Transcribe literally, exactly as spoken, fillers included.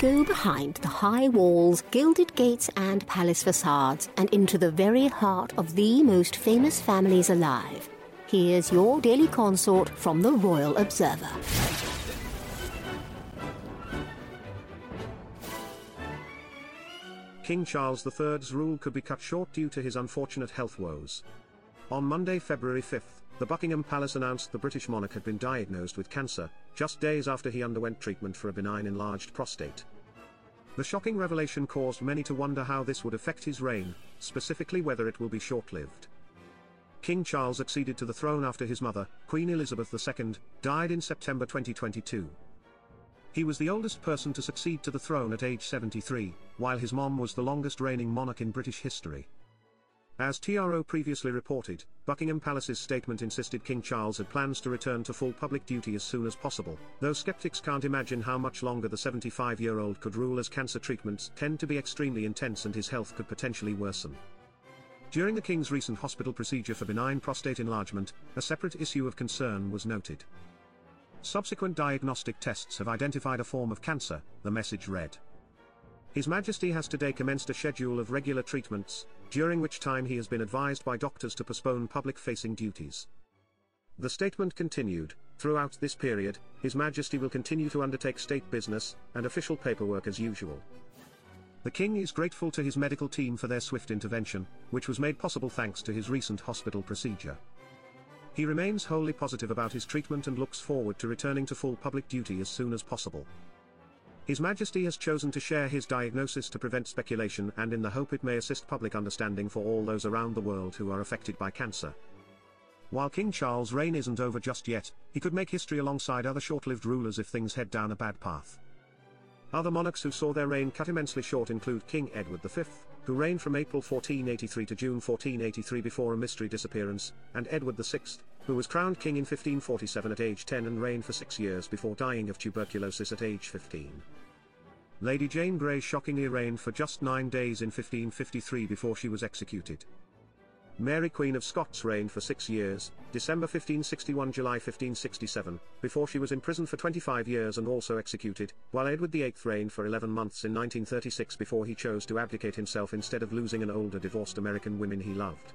go behind the high walls, gilded gates and palace facades and into the very heart of the most famous families alive. Here's your daily consort from the Royal Observer. King Charles the third's rule could be cut short due to his unfortunate health woes. On Monday, February fifth, the Buckingham Palace announced the British monarch had been diagnosed with cancer, just days after he underwent treatment for a benign enlarged prostate. The shocking revelation caused many to wonder how this would affect his reign, specifically whether it will be short-lived. King Charles acceded to the throne after his mother, Queen Elizabeth the second, died in September twenty twenty-two. He was the oldest person to succeed to the throne at age seventy-three, while his mom was the longest reigning monarch in British history. As T R O previously reported, Buckingham Palace's statement insisted King Charles had plans to return to full public duty as soon as possible, though skeptics can't imagine how much longer the seventy-five-year-old could rule, as cancer treatments tend to be extremely intense and his health could potentially worsen. During the King's recent hospital procedure for benign prostate enlargement, a separate issue of concern was noted. Subsequent diagnostic tests have identified a form of cancer, the message read. His Majesty has today commenced a schedule of regular treatments, during which time he has been advised by doctors to postpone public-facing duties. The statement continued, throughout this period, His Majesty will continue to undertake state business and official paperwork as usual. The King is grateful to his medical team for their swift intervention, which was made possible thanks to his recent hospital procedure. He remains wholly positive about his treatment and looks forward to returning to full public duty as soon as possible. His Majesty has chosen to share his diagnosis to prevent speculation and in the hope it may assist public understanding for all those around the world who are affected by cancer. While King Charles' reign isn't over just yet, he could make history alongside other short-lived rulers if things head down a bad path. Other monarchs who saw their reign cut immensely short include King Edward the fifth, who reigned from April fourteen eighty-three to June fourteen eighty-three before a mystery disappearance, and Edward the sixth, who was crowned king in fifteen forty-seven at age ten and reigned for six years before dying of tuberculosis at age fifteen. Lady Jane Grey shockingly reigned for just nine days in fifteen fifty-three before she was executed. Mary Queen of Scots reigned for six years, December fifteen sixty-one to July fifteen sixty-seven, before she was imprisoned for twenty-five years and also executed, while Edward the eighth reigned for eleven months in nineteen thirty-six before he chose to abdicate himself instead of losing an older divorced American woman he loved.